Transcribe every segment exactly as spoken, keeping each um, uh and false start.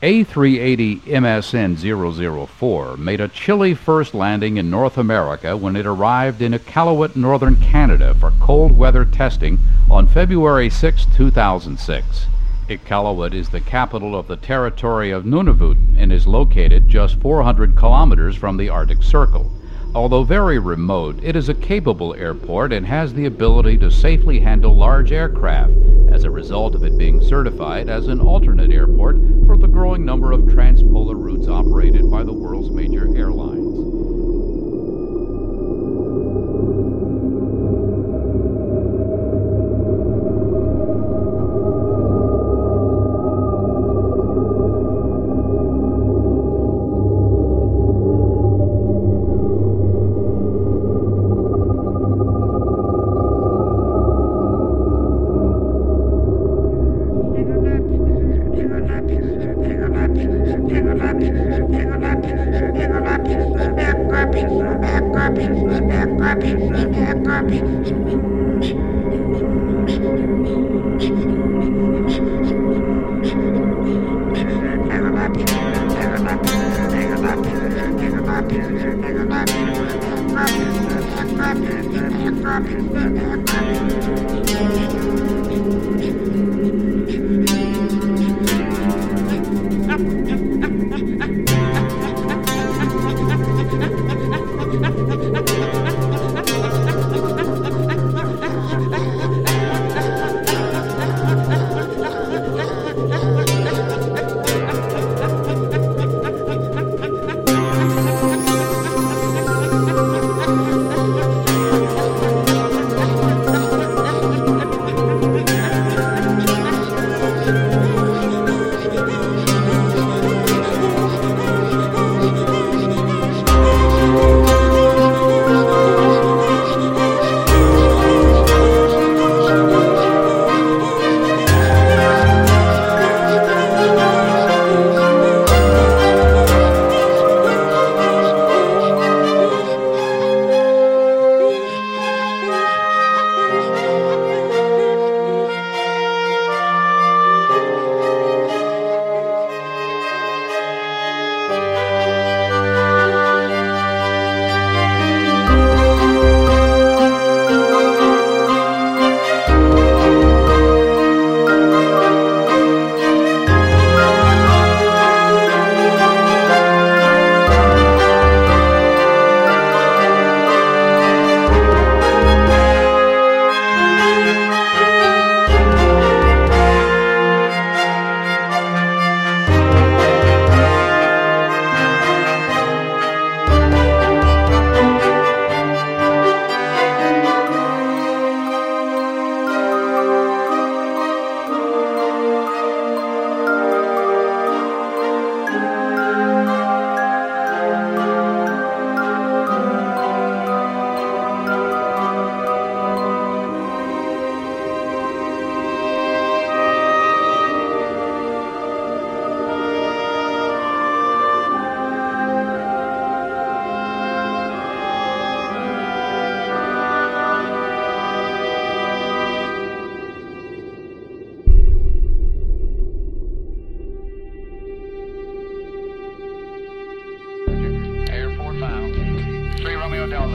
A three eighty M S N zero zero four made a chilly first landing in North America when it arrived in Iqaluit, northern Canada for cold weather testing on February sixth two thousand six. Iqaluit is the capital of the territory of Nunavut and is located just four hundred kilometers from the Arctic Circle. Although very remote, it is a capable airport and has the ability to safely handle large aircraft as a result of it being certified as an alternate airport for the growing number of transpolar routes operated by the world's major airlines.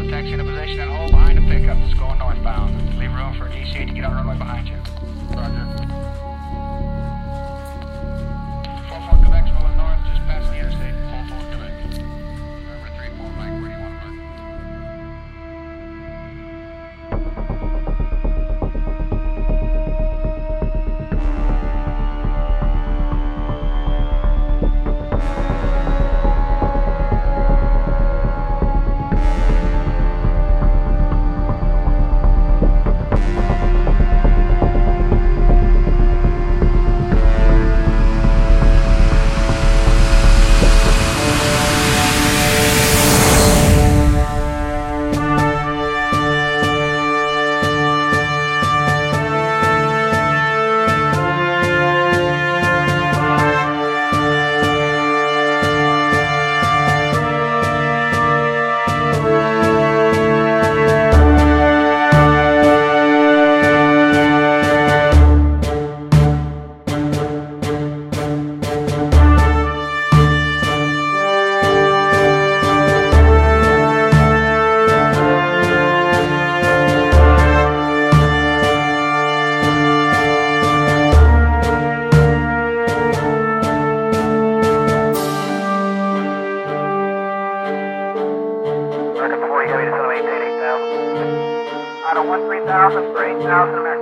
Taxi to position and hold behind a pickup. It's going northbound. Leave room for E C to get out of the runway behind you. Roger. four four Quebec's moving north, just past the interstate. four four Quebec. Remember three four Mike, where do you want to thousand, three thousand.